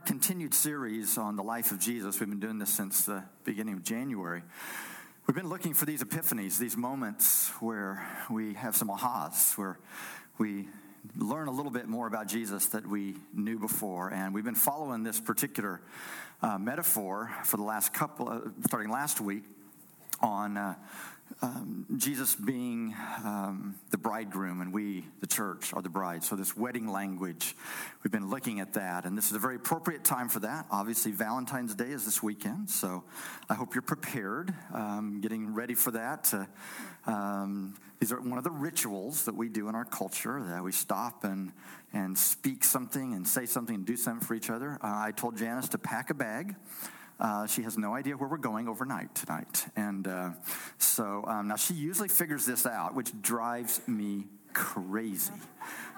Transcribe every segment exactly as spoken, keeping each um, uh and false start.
our continued series on the life of Jesus, we've been doing this since the beginning of January, we've been looking for these epiphanies, these moments where we have some ahas, where we learn a little bit more about Jesus that we knew before. And we've been following this particular uh, metaphor for the last couple, uh, starting last week, on uh, um, Jesus being um, the bridegroom and we, the church, are the bride. So this wedding language, we've been looking at that. And this is a very appropriate time for that. Obviously, Valentine's Day is this weekend. So I hope you're prepared, um, getting ready for that. Uh, um, these are one of the rituals that we do in our culture, that we stop and, and speak something and say something and do something for each other. Uh, I told Janice to pack a bag. Uh, she has no idea where we're going overnight tonight. And uh, so um, now she usually figures this out, which drives me crazy.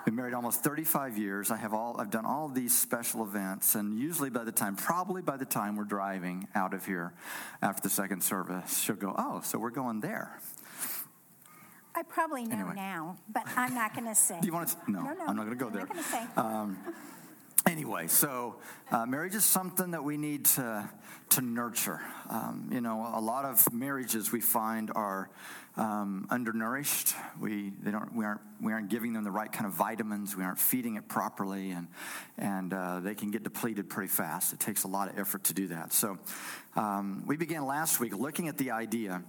Been married almost thirty-five years. I have all, I've done all these special events, and usually by the time, probably by the time we're driving out of here after the second service, she'll go, "Oh, so we're going there." I probably know anyway. Now, but I'm not going to say. Do you want to? No, no, no, I'm not going to go there. I'm not going to say. Um, Anyway, so uh, marriage is something that we need to to nurture. Um, you know, a lot of marriages we find are um, undernourished. We they don't we aren't we aren't giving them the right kind of vitamins. We aren't feeding it properly, and and uh, they can get depleted pretty fast. It takes a lot of effort to do that. So um, we began last week looking at the idea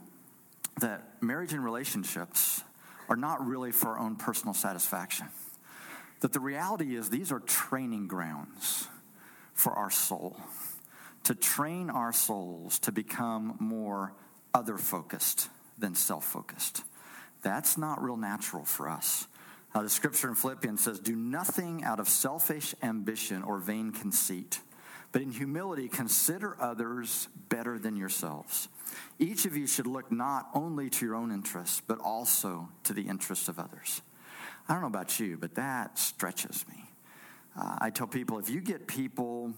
that marriage and relationships are not really for our own personal satisfaction. That the reality is these are training grounds for our soul, to train our souls to become more other-focused than self-focused. That's not real natural for us. Uh, the scripture in Philippians says, "Do nothing out of selfish ambition or vain conceit, but in humility consider others better than yourselves. Each of you should look not only to your own interests, but also to the interests of others." I don't know about you, but that stretches me. Uh, I tell people, if you get people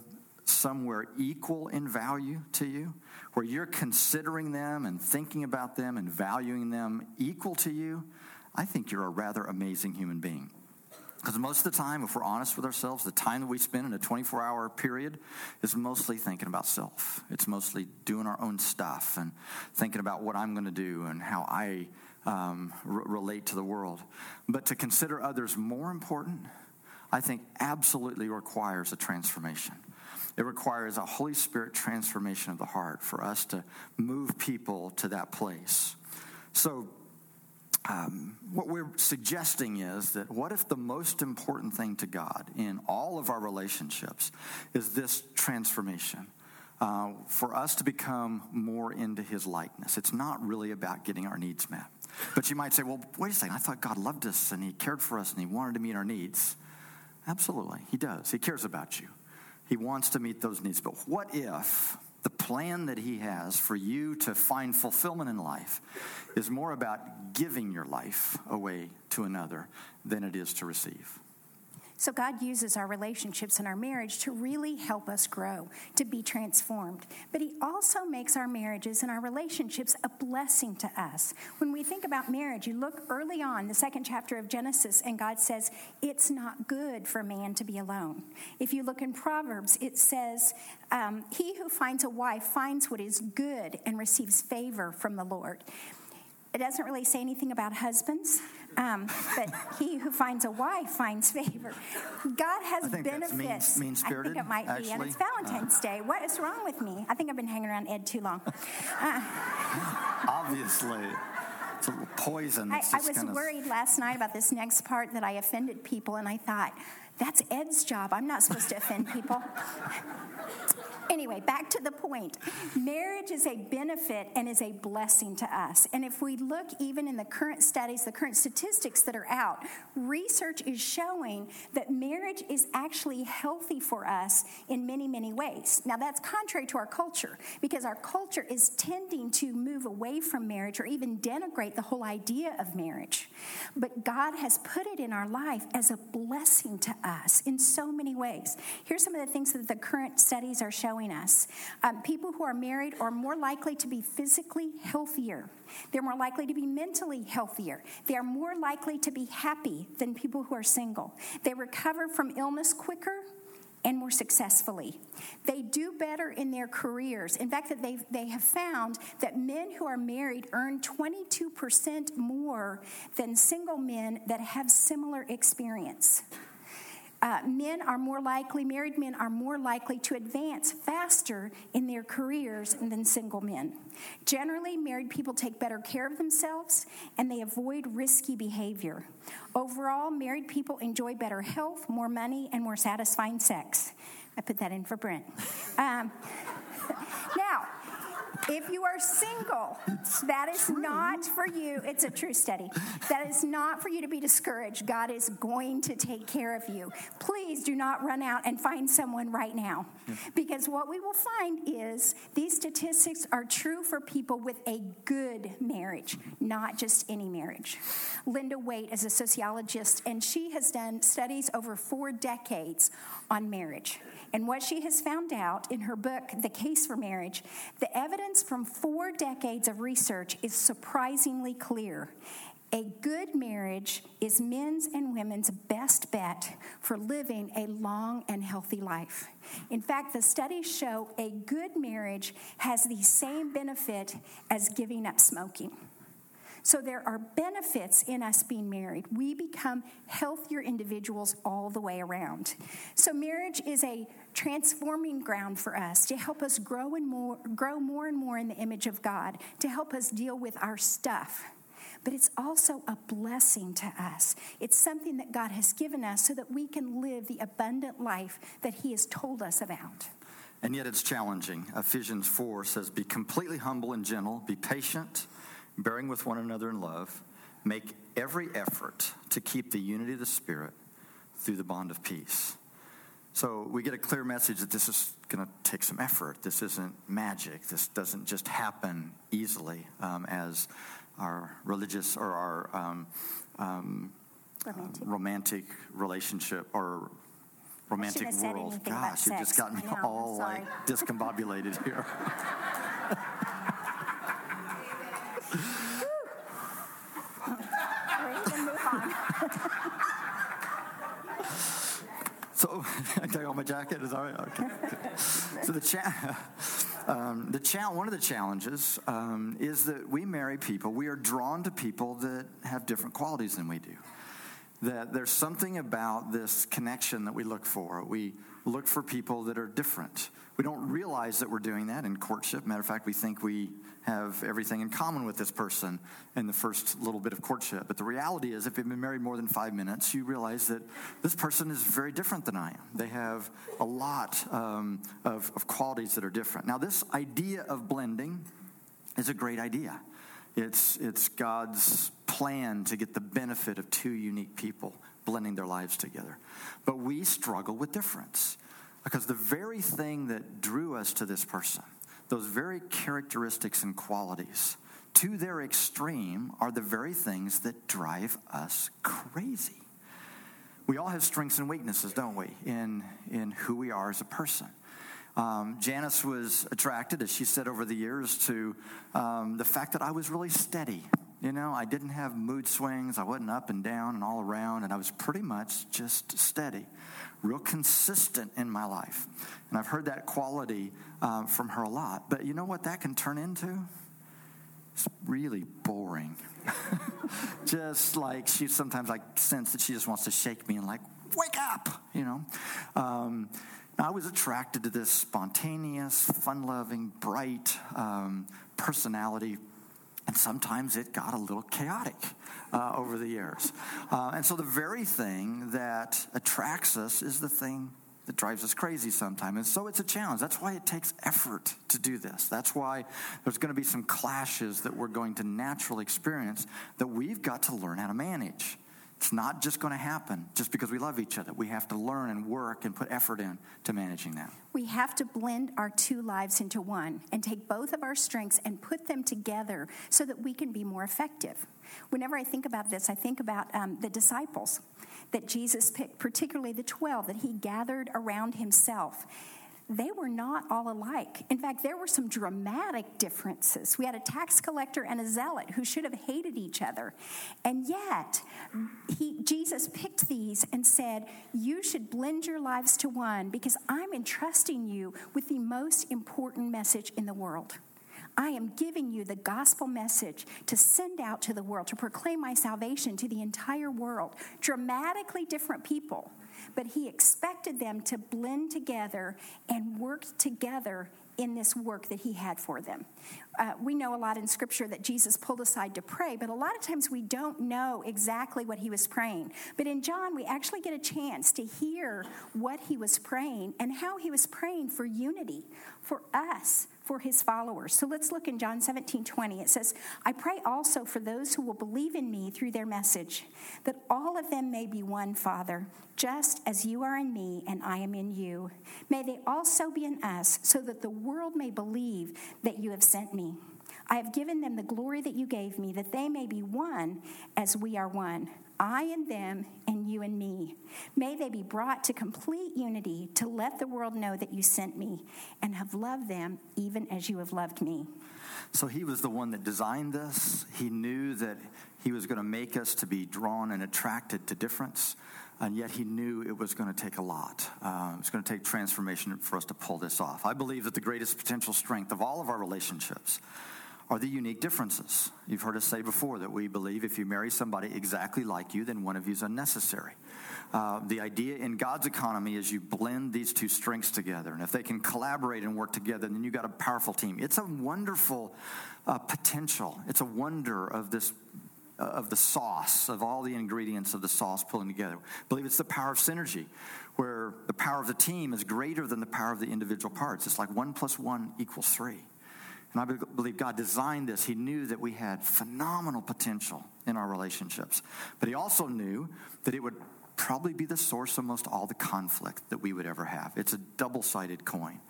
somewhere equal in value to you, where you're considering them and thinking about them and valuing them equal to you, I think you're a rather amazing human being. Because most of the time, if we're honest with ourselves, the time that we spend in a twenty-four hour period is mostly thinking about self. It's mostly doing our own stuff and thinking about what I'm going to do and how I Um, r- relate to the world. But to consider others more important, I think absolutely requires a transformation. It requires a Holy Spirit transformation of the heart for us to move people to that place. So um, what we're suggesting is that what if the most important thing to God in all of our relationships is this transformation? Uh, for us to become more into his likeness. It's not really about getting our needs met. But you might say, "Well, wait a second, I thought God loved us and he cared for us and he wanted to meet our needs." Absolutely, he does. He cares about you. He wants to meet those needs. But what if the plan that he has for you to find fulfillment in life is more about giving your life away to another than it is to receive? So God uses our relationships and our marriage to really help us grow, to be transformed. But he also makes our marriages and our relationships a blessing to us. When we think about marriage, you look early on, the second chapter of Genesis, and God says, it's not good for man to be alone. If you look in Proverbs, it says, um, he who finds a wife finds what is good and receives favor from the Lord. It doesn't really say anything about husbands, um, but he who finds a wife finds favor. God has benefits. That's mean, mean-spirited, I think it might actually. be, and it's Valentine's uh, Day. What is wrong with me? I think I've been hanging around Ed too long. Uh, Obviously. It's a little poison. I, I was kinda... worried last night about this next part that I offended people, and I thought, that's Ed's job. I'm not supposed to offend people. Anyway, back to the point. Marriage is a benefit and is a blessing to us. And if we look even in the current studies, the current statistics that are out, research is showing that marriage is actually healthy for us in many, many ways. Now, that's contrary to our culture, because our culture is tending to move away from marriage or even denigrate the whole idea of marriage. But God has put it in our life as a blessing to us in so many ways. Here's some of the things that the current studies are showing us. Um, people who are married are more likely to be physically healthier. They're more likely to be mentally healthier. They are more likely to be happy than people who are single. They recover from illness quicker and more successfully. They do better in their careers. In fact, that they they have found that men who are married earn twenty-two percent more than single men that have similar experience. Uh, men are more likely, married men are more likely to advance faster in their careers than single men. Generally, married people take better care of themselves and they avoid risky behavior. Overall, married people enjoy better health, more money, and more satisfying sex. I put that in for Brent. Um, now, if you are single, that is not for you. It's a true study. That is not for you to be discouraged. God is going to take care of you. Please do not run out and find someone right now. Because what we will find is these statistics are true for people with a good marriage, not just any marriage. Linda Waite is a sociologist, and she has done studies over four decades on marriage. And what she has found out in her book, The Case for Marriage, the evidence from four decades of research is surprisingly clear. A good marriage is men's and women's best bet for living a long and healthy life. In fact, the studies show a good marriage has the same benefit as giving up smoking. So there are benefits in us being married. We become healthier individuals all the way around. So marriage is a transforming ground for us to help us grow and more, grow more and more in the image of God, to help us deal with our stuff. But it's also a blessing to us. It's something that God has given us so that we can live the abundant life that He has told us about. And yet it's challenging. Ephesians four says, "Be completely humble and gentle, be patient, bearing with one another in love, make every effort to keep the unity of the Spirit through the bond of peace." So we get a clear message that this is going to take some effort. This isn't magic. This doesn't just happen easily, um, as our religious or our um, um, romantic. Um, romantic relationship or romantic world. Gosh, you just got me no, all like discombobulated here. So I take off my jacket. Is all right. Okay. So the cha- um, the cha- one of the challenges um, is that we marry people. We are drawn to people that have different qualities than we do. That there's something about this connection that we look for. We look for people that are different. We don't realize that we're doing that in courtship. Matter of fact, we think we have everything in common with this person in the first little bit of courtship. But the reality is, if you've been married more than five minutes, you realize that this person is very different than I am. They have a lot um, of, of qualities that are different. Now, this idea of blending is a great idea. It's it's God's plan to get the benefit of two unique people blending their lives together. But we struggle with difference because the very thing that drew us to this person, those very characteristics and qualities, to their extreme, are the very things that drive us crazy. We all have strengths and weaknesses, don't we, in, in who we are as a person. Um, Janice was attracted, as she said over the years, to um, the fact that I was really steady. You know, I didn't have mood swings. I wasn't up and down and all around, and I was pretty much just steady, real consistent in my life. And I've heard that quality uh, from her a lot. But you know what that can turn into? It's really boring. Just like she sometimes, I sense that she just wants to shake me and like, wake up, you know. Um I was attracted to this spontaneous, fun-loving, bright um, personality, and sometimes it got a little chaotic uh, over the years. Uh, and so the very thing that attracts us is the thing that drives us crazy sometimes. And so it's a challenge. That's why it takes effort to do this. That's why there's going to be some clashes that we're going to naturally experience that we've got to learn how to manage. It's not just going to happen just because we love each other. We have to learn and work and put effort in to managing that. We have to blend our two lives into one and take both of our strengths and put them together so that we can be more effective. Whenever I think about this, I think about um, the disciples that Jesus picked, particularly the twelve that He gathered around Himself. they were not all alike. In fact, there were some dramatic differences. We had a tax collector and a zealot who should have hated each other. And yet, he, Jesus picked these and said, you should blend your lives to one because I'm entrusting you with the most important message in the world. I am giving you the gospel message to send out to the world, to proclaim my salvation to the entire world. Dramatically different people, but he expected them to blend together and work together in this work that he had for them. Uh, we know a lot in Scripture that Jesus pulled aside to pray, but a lot of times we don't know exactly what he was praying. But in John, we actually get a chance to hear what he was praying and how he was praying for unity, for us, for his followers. So let's look in John seventeen twenty. It says, I pray also for those who will believe in me through their message, that all of them may be one, Father, just as you are in me and I am in you. May they also be in us, so that the world may believe that you have sent me. I have given them the glory that you gave me, that they may be one as we are one. I and them, and you and me. May they be brought to complete unity to let the world know that you sent me and have loved them even as you have loved me. So he was the one that designed this. He knew that he was going to make us to be drawn and attracted to difference, and yet he knew it was going to take a lot. Uh, it was going to take transformation for us to pull this off. I believe that the greatest potential strength of all of our relationships are the unique differences. You've heard us say before that we believe if you marry somebody exactly like you, then one of you is unnecessary. Uh, the idea in God's economy is you blend these two strengths together, and if they can collaborate and work together, then you've got a powerful team. It's a wonderful uh, potential. It's a wonder of this, uh, of the sauce, of all the ingredients of the sauce pulling together. I believe it's the power of synergy, where the power of the team is greater than the power of the individual parts. It's like one plus one equals three. And I believe God designed this. He knew that we had phenomenal potential in our relationships. But he also knew that it would probably be the source of most all the conflict that we would ever have. It's a double-sided coin.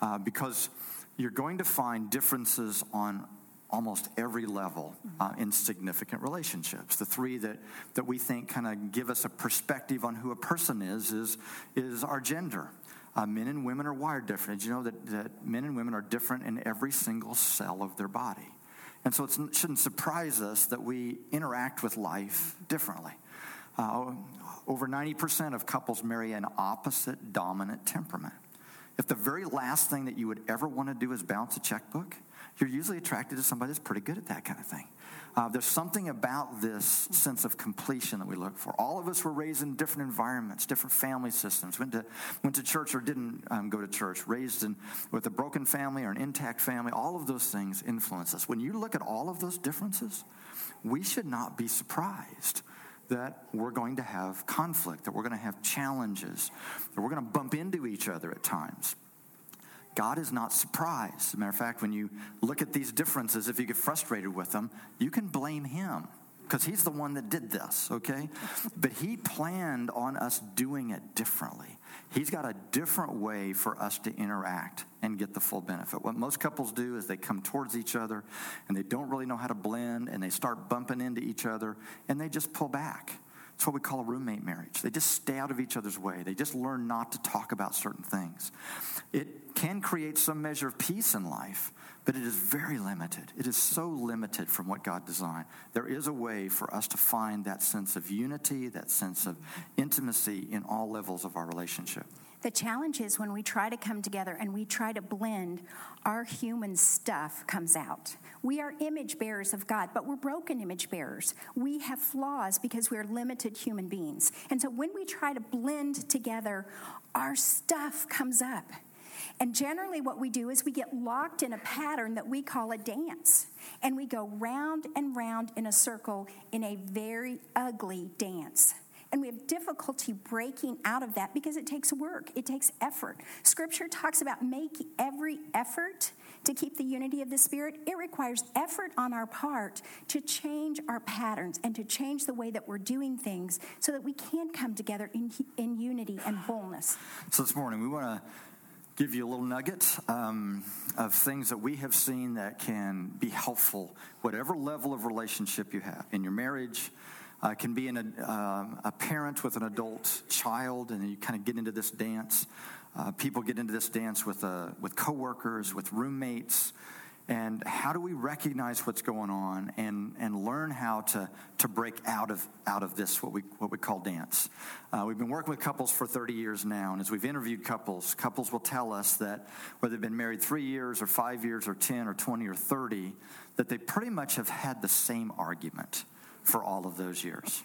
Uh, because you're going to find differences on almost every level uh, in significant relationships. The three that, that we think kind of give us a perspective on who a person is is, is our gender. Uh, men and women are wired different. Did you know that, that men and women are different in every single cell of their body? And so it's, it shouldn't surprise us that we interact with life differently. Uh, over ninety percent of couples marry an opposite dominant temperament. If the very last thing that you would ever want to do is bounce a checkbook, you're usually attracted to somebody that's pretty good at that kind of thing. Uh, there's something about this sense of completion that we look for. All of us were raised in different environments, different family systems, went to went to church or didn't um, go to church, raised in, with a broken family or an intact family. All of those things influence us. When you look at all of those differences, we should not be surprised that we're going to have conflict, that we're going to have challenges, that we're going to bump into each other at times. God is not surprised. As a matter of fact, when you look at these differences, if you get frustrated with them, you can blame him because he's the one that did this, okay? But he planned on us doing it differently. He's got a different way for us to interact and get the full benefit. What most couples do is they come towards each other, and they don't really know how to blend, and they start bumping into each other, and they just pull back. It's what we call a roommate marriage. They just stay out of each other's way. They just learn not to talk about certain things. It can create some measure of peace in life, but it is very limited. It is so limited from what God designed. There is a way for us to find that sense of unity, that sense of intimacy in all levels of our relationship. The challenge is when we try to come together and we try to blend, our human stuff comes out. We are image bearers of God, but we're broken image bearers. We have flaws because we're limited human beings. And so when we try to blend together, our stuff comes up. And generally what we do is we get locked in a pattern that we call a dance. And we go round and round in a circle in a very ugly dance. And we have difficulty breaking out of that because it takes work. It takes effort. Scripture talks about make every effort to keep the unity of the Spirit. It requires effort on our part to change our patterns and to change the way that we're doing things so that we can come together in, in unity and wholeness. So this morning we want to give you a little nugget um, of things that we have seen that can be helpful, whatever level of relationship you have, in your marriage. Uh, it can be in a, uh, a parent with an adult child, and you kind of get into this dance. Uh, people get into this dance with uh, with coworkers, with roommates, and how do we recognize what's going on and and learn how to to break out of out of this what we what we call dance? Uh, we've been working with couples for thirty years now, and as we've interviewed couples, couples will tell us that whether they've been married three years or five years or ten or twenty or thirty, that they pretty much have had the same argument for all of those years.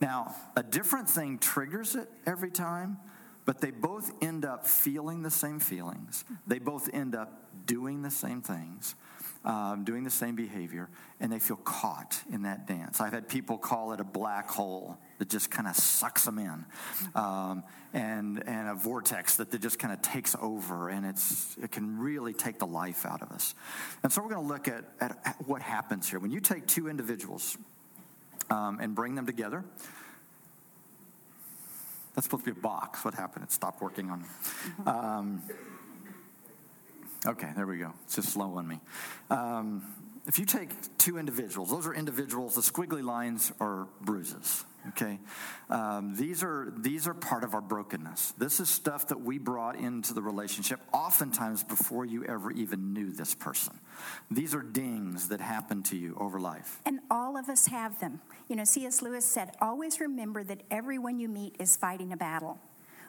Now, a different thing triggers it every time, but they both end up feeling the same feelings. They both end up doing the same things, um, doing the same behavior, and they feel caught in that dance. I've had people call it a black hole that just kind of sucks them in, um, and and a vortex that, that just kind of takes over, and it's it can really take the life out of us. And so we're going to look at, at, at what happens here. When you take two individuals Um, and bring them together. That's supposed to be a box. What happened? It stopped working on me. Um, okay, there we go. It's just slow on me. Um, if you take two individuals, those are individuals. The squiggly lines are bruises. Okay, um, these are these are part of our brokenness. This is stuff that we brought into the relationship, oftentimes before you ever even knew this person. These are dings that happen to you over life. And all of us have them. You know, C S Lewis said, always remember that everyone you meet is fighting a battle.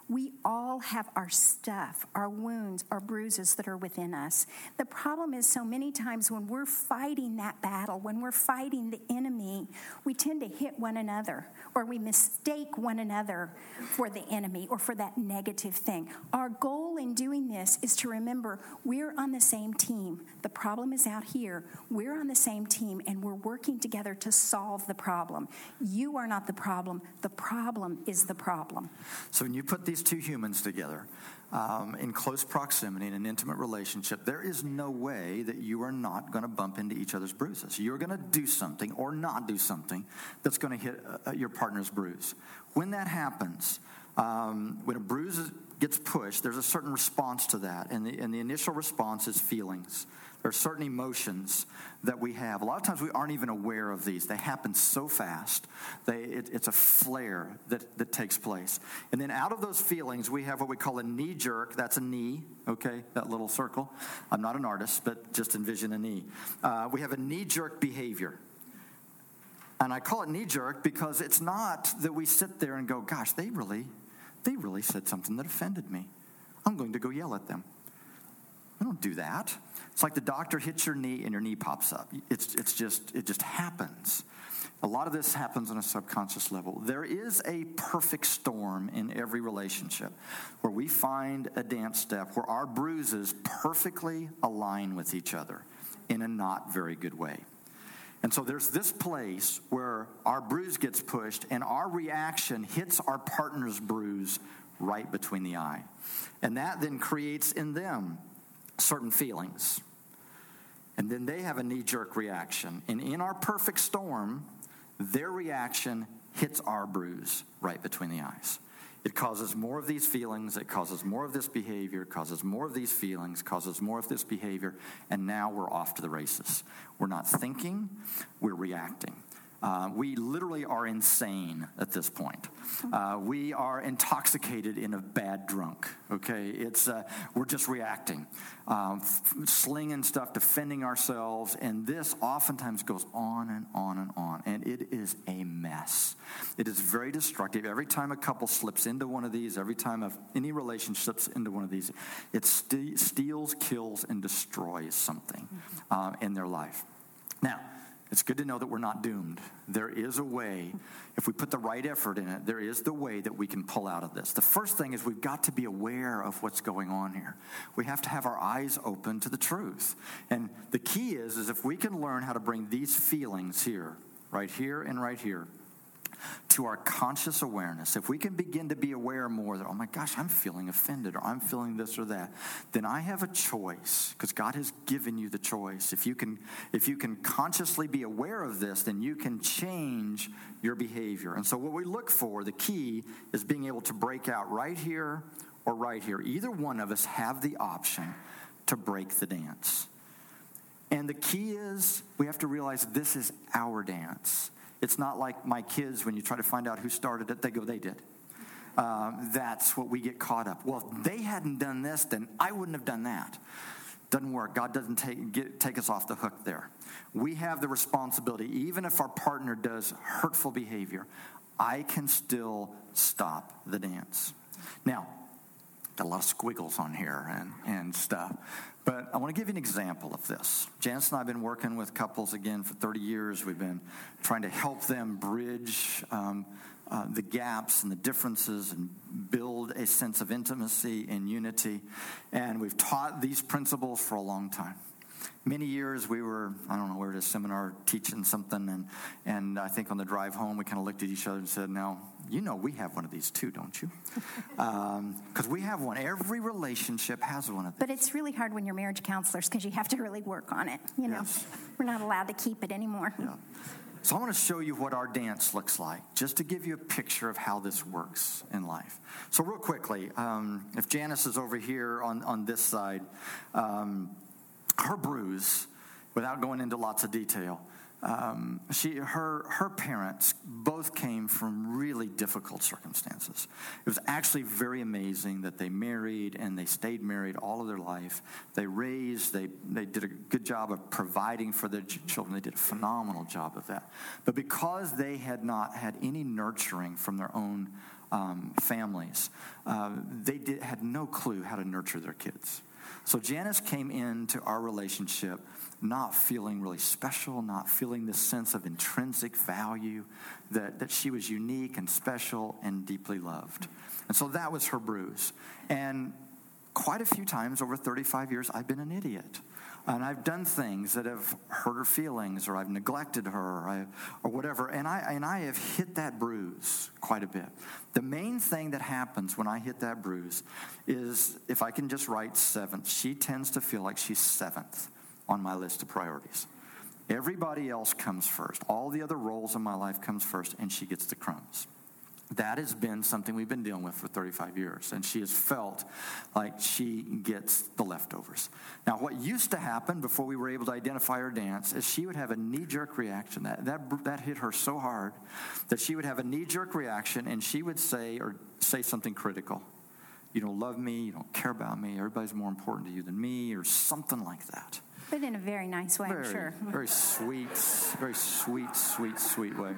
We all have our stuff, our wounds, our bruises that are within us. The problem is so many times when we're fighting that battle, when we're fighting the enemy, we tend to hit one another, or we mistake one another for the enemy or for that negative thing. Our goal in doing this is to remember we're on the same team. The problem is out here. We're on the same team, and we're working together to solve the problem. You are not the problem. The problem is the problem. So when you put these two humans together um, in close proximity in an intimate relationship, there is no way that you are not going to bump into each other's bruises. You're going to do something or not do something that's going to hit uh, your partner's bruise. When that happens, um, when a bruise gets pushed, there's a certain response to that, and the, and the initial response is feelings. There are certain emotions that we have. A lot of times we aren't even aware of these. They happen so fast. They, it, it's a flare that, that takes place. And then out of those feelings, we have what we call a knee jerk. That's a knee, okay, that little circle. I'm not an artist, but just envision a knee. Uh, we have a knee jerk behavior. And I call it knee jerk because it's not that we sit there and go, gosh, they really, they really said something that offended me. I'm going to go yell at them. I don't do that. It's like the doctor hits your knee and your knee pops up. It's it's just it just happens. A lot of this happens on a subconscious level. There is a perfect storm in every relationship where we find a dance step where our bruises perfectly align with each other in a not very good way. And so there's this place where our bruise gets pushed and our reaction hits our partner's bruise right between the eye. And that then creates in them certain feelings, and then they have a knee-jerk reaction, and in our perfect storm their reaction hits our bruise right between the eyes. It causes more of these feelings, it causes more of this behavior, causes more of these feelings, causes more of this behavior, and now we're off to the races. We're not thinking, we're reacting. Uh, we literally are insane at this point. Uh, we are intoxicated in a bad drunk, okay? It's uh, we're just reacting, um, f- slinging stuff, defending ourselves, and this oftentimes goes on and on and on, and it is a mess. It is very destructive. Every time a couple slips into one of these, every time a, any relationship slips into one of these, it st- steals, kills, and destroys something uh, in their life. Now, it's good to know that we're not doomed. There is a way, if we put the right effort in it, there is the way that we can pull out of this. The first thing is we've got to be aware of what's going on here. We have to have our eyes open to the truth. And the key is, is if we can learn how to bring these feelings here, right here and right here, to our conscious awareness, if we can begin to be aware more that, oh my gosh, I'm feeling offended or I'm feeling this or that, then I have a choice because God has given you the choice. If you can if you can consciously be aware of this, then you can change your behavior. And so what we look for, the key, is being able to break out right here or right here. Either one of us have the option to break the dance. And the key is we have to realize this is our dance. It's not like my kids, when you try to find out who started it, they go, they did. um, that's what we get caught up. Well, if they hadn't done this, then I wouldn't have done that. Doesn't work. God doesn't take get, take us off the hook there. We have the responsibility, even if our partner does hurtful behavior, I can still stop the dance. Now, got a lot of squiggles on here and, and stuff, but I want to give you an example of this. Janice and I have been working with couples, again, for thirty years. We've been trying to help them bridge um, uh, the gaps and the differences and build a sense of intimacy and unity, and we've taught these principles for a long time. Many years we were, I don't know, we were at a seminar teaching something, and, and I think on the drive home we kind of looked at each other and said, now, you know we have one of these too, don't you? Because um, we have one. Every relationship has one of these. But it's really hard when you're marriage counselors because you have to really work on it. You know, yes. We're not allowed to keep it anymore. Yeah. So I want to show you what our dance looks like, just to give you a picture of how this works in life. So real quickly, um, if Janice is over here on, on this side, um, her bruise, without going into lots of detail, um, she, her, her parents both came from really difficult circumstances. It was actually very amazing that they married and they stayed married all of their life. They raised, they, they did a good job of providing for their children. They did a phenomenal job of that. But because they had not had any nurturing from their own um, families, uh, they did, had no clue how to nurture their kids. So Janice came into our relationship not feeling really special, not feeling this sense of intrinsic value, that, that she was unique and special and deeply loved. And so that was her bruise. And quite a few times over thirty-five years, I've been an idiot. And I've done things that have hurt her feelings, or I've neglected her, or, I, or whatever. And I and I have hit that bruise quite a bit. The main thing that happens when I hit that bruise is, if I can just write seventh, she tends to feel like she's seventh on my list of priorities. Everybody else comes first. All the other roles in my life comes first, and she gets the crumbs. That has been something we've been dealing with for thirty-five years, and she has felt like she gets the leftovers. Now, what used to happen before we were able to identify her dance is she would have a knee-jerk reaction. That that that hit her so hard that she would have a knee-jerk reaction, and she would say or say something critical. You don't love me, you don't care about me, everybody's more important to you than me, or something like that. But in a very nice way, very, I'm sure. Very sweet, very sweet, sweet, sweet way.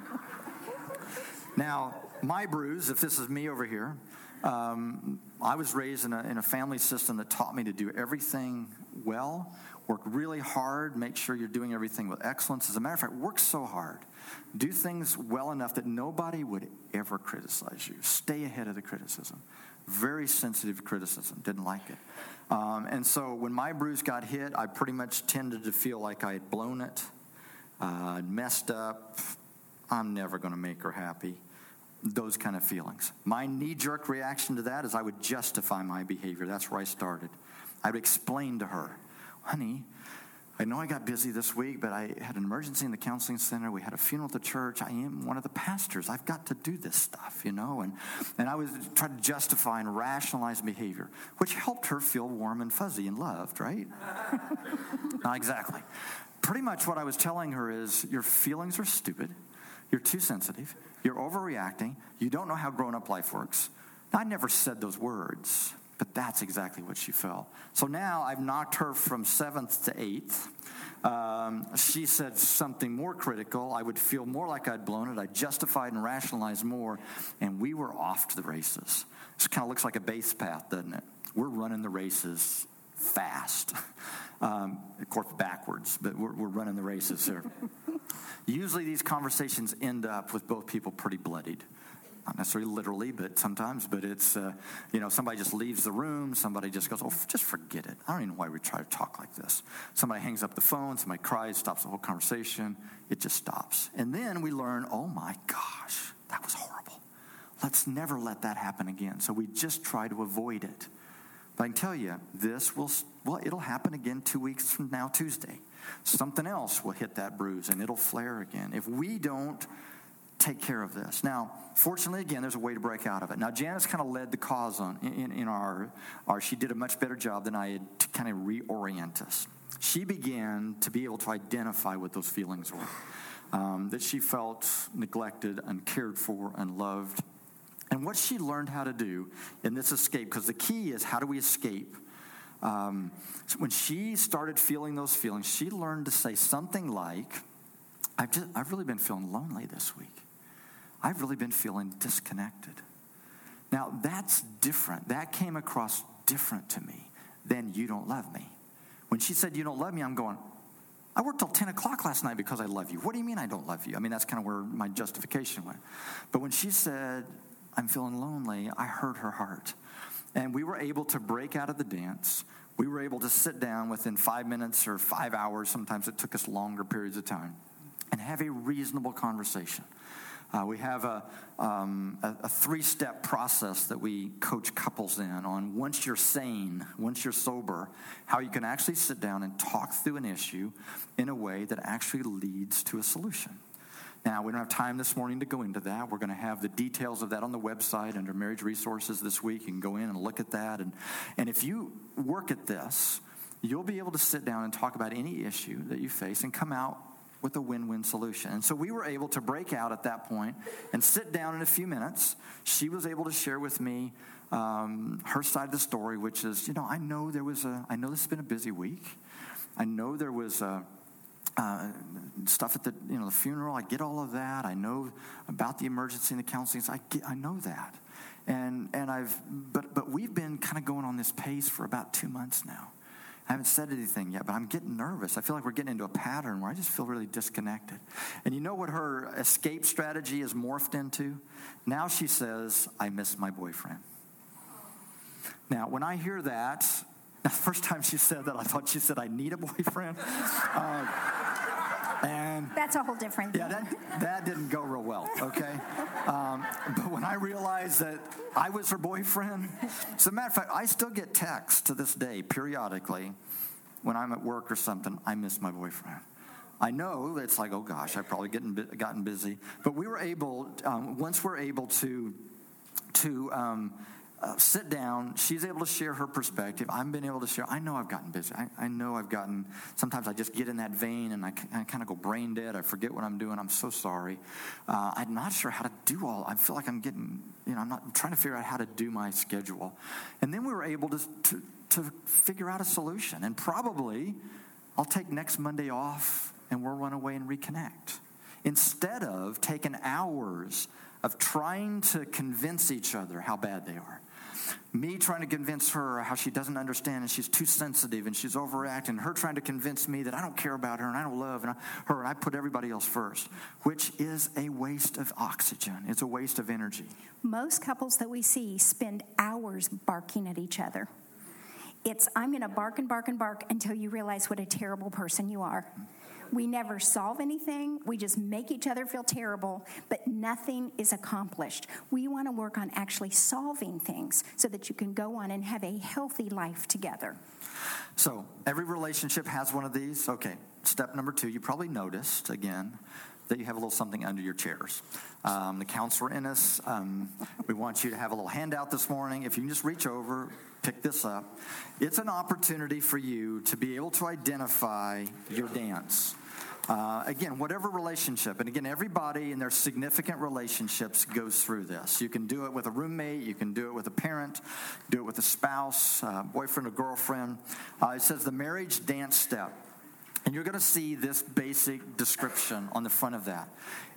Now, my bruise, if this is me over here, um, I was raised in a, in a family system that taught me to do everything well, work really hard, make sure you're doing everything with excellence. As a matter of fact, work so hard. Do things well enough that nobody would ever criticize you. Stay ahead of the criticism. Very sensitive criticism. Didn't like it. Um, and so when my bruise got hit, I pretty much tended to feel like I had blown it, uh, messed up. I'm never going to make her happy. Those kind of feelings. My knee-jerk reaction to that is I would justify my behavior. That's where I started. I would explain to her, honey, I know I got busy this week, but I had an emergency in the counseling center. We had a funeral at the church. I am one of the pastors. I've got to do this stuff, you know. And, and I was trying to justify and rationalize behavior, which helped her feel warm and fuzzy and loved, right? Not exactly. Pretty much what I was telling her is your feelings are stupid. You're too sensitive. You're overreacting. You don't know how grown-up life works. I never said those words, but that's exactly what she felt. So now I've knocked her from seventh to eighth. Um, she said something more critical. I would feel more like I'd blown it. I justified and rationalized more, and we were off to the races. This kind of looks like a base path, doesn't it? We're running the races fast. Um, of course, backwards, but we're, we're running the races here. Usually these conversations end up with both people pretty bloodied. Not necessarily literally, but sometimes. But it's, uh, you know, somebody just leaves the room. Somebody just goes, oh, f- just forget it. I don't even know why we try to talk like this. Somebody hangs up the phone. Somebody cries, stops the whole conversation. It just stops. And then we learn, oh, my gosh, that was horrible. Let's never let that happen again. So we just try to avoid it. But I can tell you, this will, well, it'll happen again two weeks from now, Tuesday. Something else will hit that bruise, and it'll flare again if we don't take care of this. Now, fortunately, again, there's a way to break out of it. Now, Janice kind of led the cause on in, in our, our, she did a much better job than I had to kind of reorient us. She began to be able to identify what those feelings were, um, that she felt neglected, uncared for, unloved. And what she learned how to do in this escape, because the key is how do we escape? Um, so when she started feeling those feelings, she learned to say something like, I've, just, I've really been feeling lonely this week. I've really been feeling disconnected. Now, that's different. That came across different to me than you don't love me. When she said you don't love me, I'm going, I worked till ten o'clock last night because I love you. What do you mean I don't love you? I mean, that's kind of where my justification went. But when she said, I'm feeling lonely, I heard her heart. And we were able to break out of the dance. We were able to sit down within five minutes or five hours. Sometimes it took us longer periods of time and have a reasonable conversation. Uh, we have a, um, a, a three-step process that we coach couples in on once you're sane, once you're sober, how you can actually sit down and talk through an issue in a way that actually leads to a solution. Now, we don't have time this morning to go into that. We're going to have the details of that on the website under Marriage Resources this week. You can go in and look at that. And, and if you work at this, you'll be able to sit down and talk about any issue that you face and come out with a win-win solution. And so we were able to break out at that point and sit down in a few minutes. She was able to share with me um, her side of the story, which is, you know, I know there was a, I know this has been a busy week. I know there was a, Uh, stuff at the you know the funeral. I get all of that. I know about the emergency and the counseling. So I get, I know that, and and I've but but we've been kind of going on this pace for about two months now. I haven't said anything yet, but I'm getting nervous. I feel like we're getting into a pattern where I just feel really disconnected. And you know what her escape strategy is morphed into? Now she says, "I miss my boyfriend." Now, when I hear that, the first time she said that, I thought she said, "I need a boyfriend." Um, And that's a whole different thing. Yeah, that, that didn't go real well, okay? Um, but when I realized that I was her boyfriend, as a matter of fact, I still get texts to this day periodically when I'm at work or something, I miss my boyfriend. I know it's like, oh, gosh, I've probably getting, gotten busy. But we were able, um, once we're able to, to um, uh, sit down, she's able to share her perspective. I've been able to share. I know I've gotten busy. I, I know I've gotten, sometimes I just get in that vein and I, I kind of go brain dead. I forget what I'm doing. I'm so sorry. Uh, I'm not sure how to do all, I feel like I'm getting, you know, I'm not I'm trying to figure out how to do my schedule. And then we were able to, to, to figure out a solution. And probably I'll take next Monday off and we'll run away and reconnect. Instead of taking hours of trying to convince each other how bad they are. Me trying to convince her how she doesn't understand and she's too sensitive and she's overreacting. Her trying to convince me that I don't care about her and I don't love her and I put everybody else first, which is a waste of oxygen. It's a waste of energy. Most couples that we see spend hours barking at each other. It's, I'm going to bark and bark and bark until you realize what a terrible person you are. We never solve anything. We just make each other feel terrible, but nothing is accomplished. We want to work on actually solving things so that you can go on and have a healthy life together. So every relationship has one of these. Okay, step number two, you probably noticed, again, that you have a little something under your chairs. Um, the counselor in us, um, we want you to have a little handout this morning. If you can just reach over, pick this up. It's an opportunity for you to be able to identify your dance. Uh, again, whatever relationship, and again, everybody in their significant relationships goes through this. You can do it with a roommate. You can do it with a parent. Do it with a spouse, uh, boyfriend or girlfriend. Uh, it says the marriage dance step. And you're going to see this basic description on the front of that.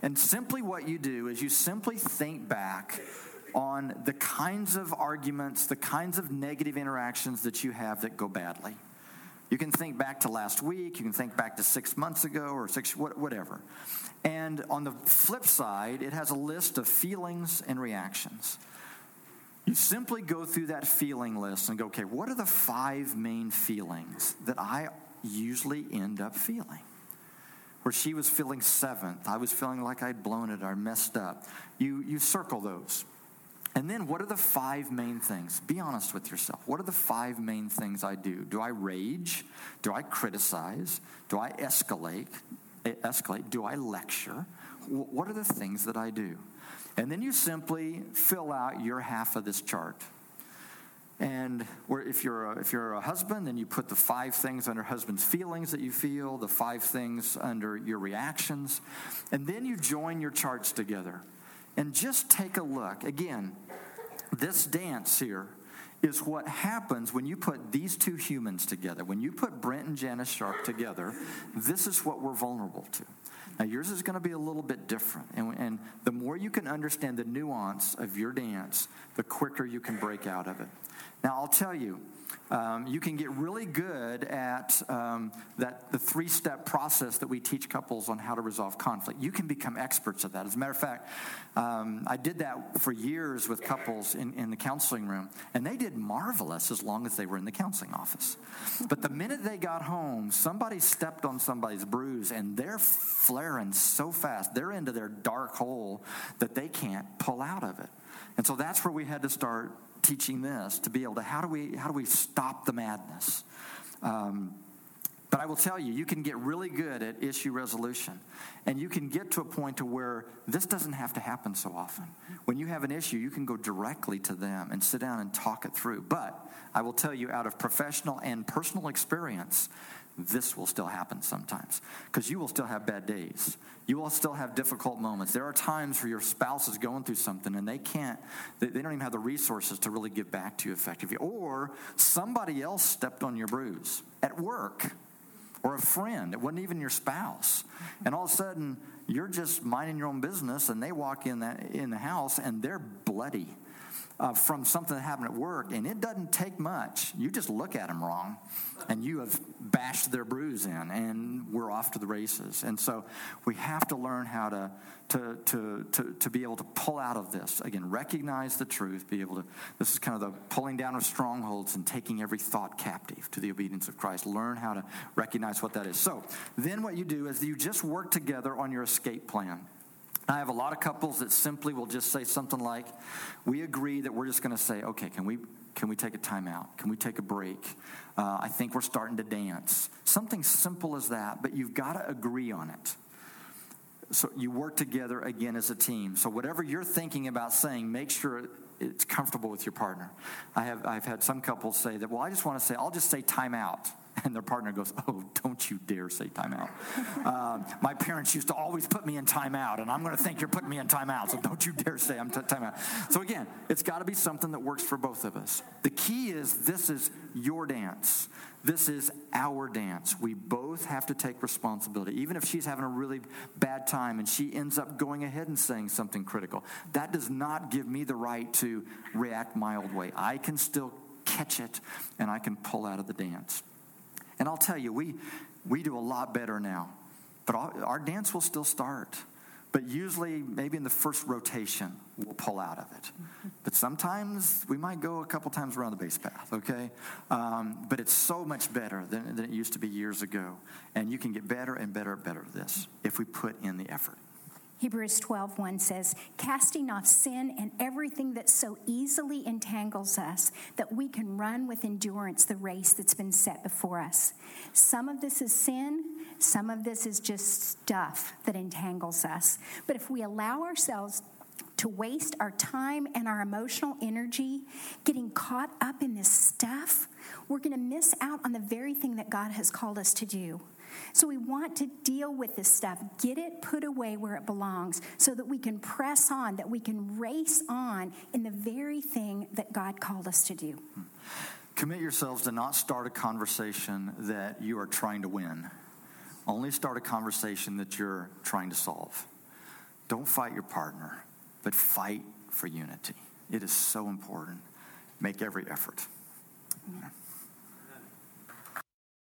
And simply what you do is you simply think back on the kinds of arguments, the kinds of negative interactions that you have that go badly. You can think back to last week. You can think back to six months ago or six, whatever. And on the flip side, it has a list of feelings and reactions. You simply go through that feeling list and go, okay, what are the five main feelings that I usually end up feeling? Where she was feeling seventh, I was feeling like I'd blown it or messed up. You you circle those. And then what are the five main things? Be honest with yourself. What are the five main things I do? Do I rage? Do I criticize? Do I escalate? Escalate? Do I lecture? What are the things that I do? And then you simply fill out your half of this chart. And where if you're a, if you're a husband, then you put the five things under husband's feelings that you feel, the five things under your reactions, and then you join your charts together. And just take a look. Again, this dance here is what happens when you put these two humans together. When you put Brent and Janice Sharp together, this is what we're vulnerable to. Now, yours is going to be a little bit different. And, and the more you can understand the nuance of your dance, the quicker you can break out of it. Now, I'll tell you, um, you can get really good at um, that the three-step process that we teach couples on how to resolve conflict. You can become experts at that. As a matter of fact, um, I did that for years with couples in, in the counseling room, and they did marvelous as long as they were in the counseling office. But the minute they got home, somebody stepped on somebody's bruise, and they're flaring so fast. They're into their dark hole that they can't pull out of it. And so that's where we had to start teaching this, to be able to, how do we how do we stop the madness? Um, but I will tell you, you can get really good at issue resolution, and you can get to a point to where this doesn't have to happen so often. When you have an issue, you can go directly to them and sit down and talk it through. But I will tell you, out of professional and personal experience, this will still happen sometimes, because you will still have bad days. You will still have difficult moments. There are times where your spouse is going through something and they can't, they don't even have the resources to really give back to you effectively. Or somebody else stepped on your bruise at work, or a friend. It wasn't even your spouse. And all of a sudden, you're just minding your own business, and they walk in that, in the house, and they're bloody. Uh, from something that happened at work, and it doesn't take much. You just look at them wrong, and you have bashed their bruise in, and we're off to the races. And so we have to learn how to to to to, to be able to pull out of this. Again, recognize the truth, be able to, this is kind of the pulling down of strongholds and taking every thought captive to the obedience of Christ. Learn how to recognize what that is. So then what you do is you just work together on your escape plan. I have a lot of couples that simply will just say something like, we agree that we're just going to say, okay, can we can we take a time out? Can we take a break? Uh, I think we're starting to dance. Something simple as that, but you've got to agree on it. So you work together again as a team. So whatever you're thinking about saying, make sure it's comfortable with your partner. I have I've had some couples say that, well, I just want to say, I'll just say time out. And their partner goes, oh, don't you dare say timeout. Uh, my parents used to always put me in timeout, and I'm going to think you're putting me in timeout, so don't you dare say I'm t- timeout. So again, it's got to be something that works for both of us. The key is, this is your dance. This is our dance. We both have to take responsibility. Even if she's having a really bad time and she ends up going ahead and saying something critical, that does not give me the right to react my old way. I can still catch it, and I can pull out of the dance. And I'll tell you, we we do a lot better now. But our, our dance will still start. But usually, maybe in the first rotation, we'll pull out of it. But sometimes we might go a couple times around the base path, okay? Um, but it's so much better than, than it used to be years ago. And you can get better and better and better at this if we put in the effort. Hebrews twelve one says, casting off sin and everything that so easily entangles us, that we can run with endurance the race that's been set before us. Some of this is sin. Some of this is just stuff that entangles us. But if we allow ourselves to waste our time and our emotional energy getting caught up in this stuff, we're going to miss out on the very thing that God has called us to do. So we want to deal with this stuff, get it put away where it belongs, so that we can press on, that we can race on in the very thing that God called us to do. Commit yourselves to not start a conversation that you are trying to win. Only start a conversation that you're trying to solve. Don't fight your partner, but fight for unity. It is so important. Make every effort. Mm-hmm.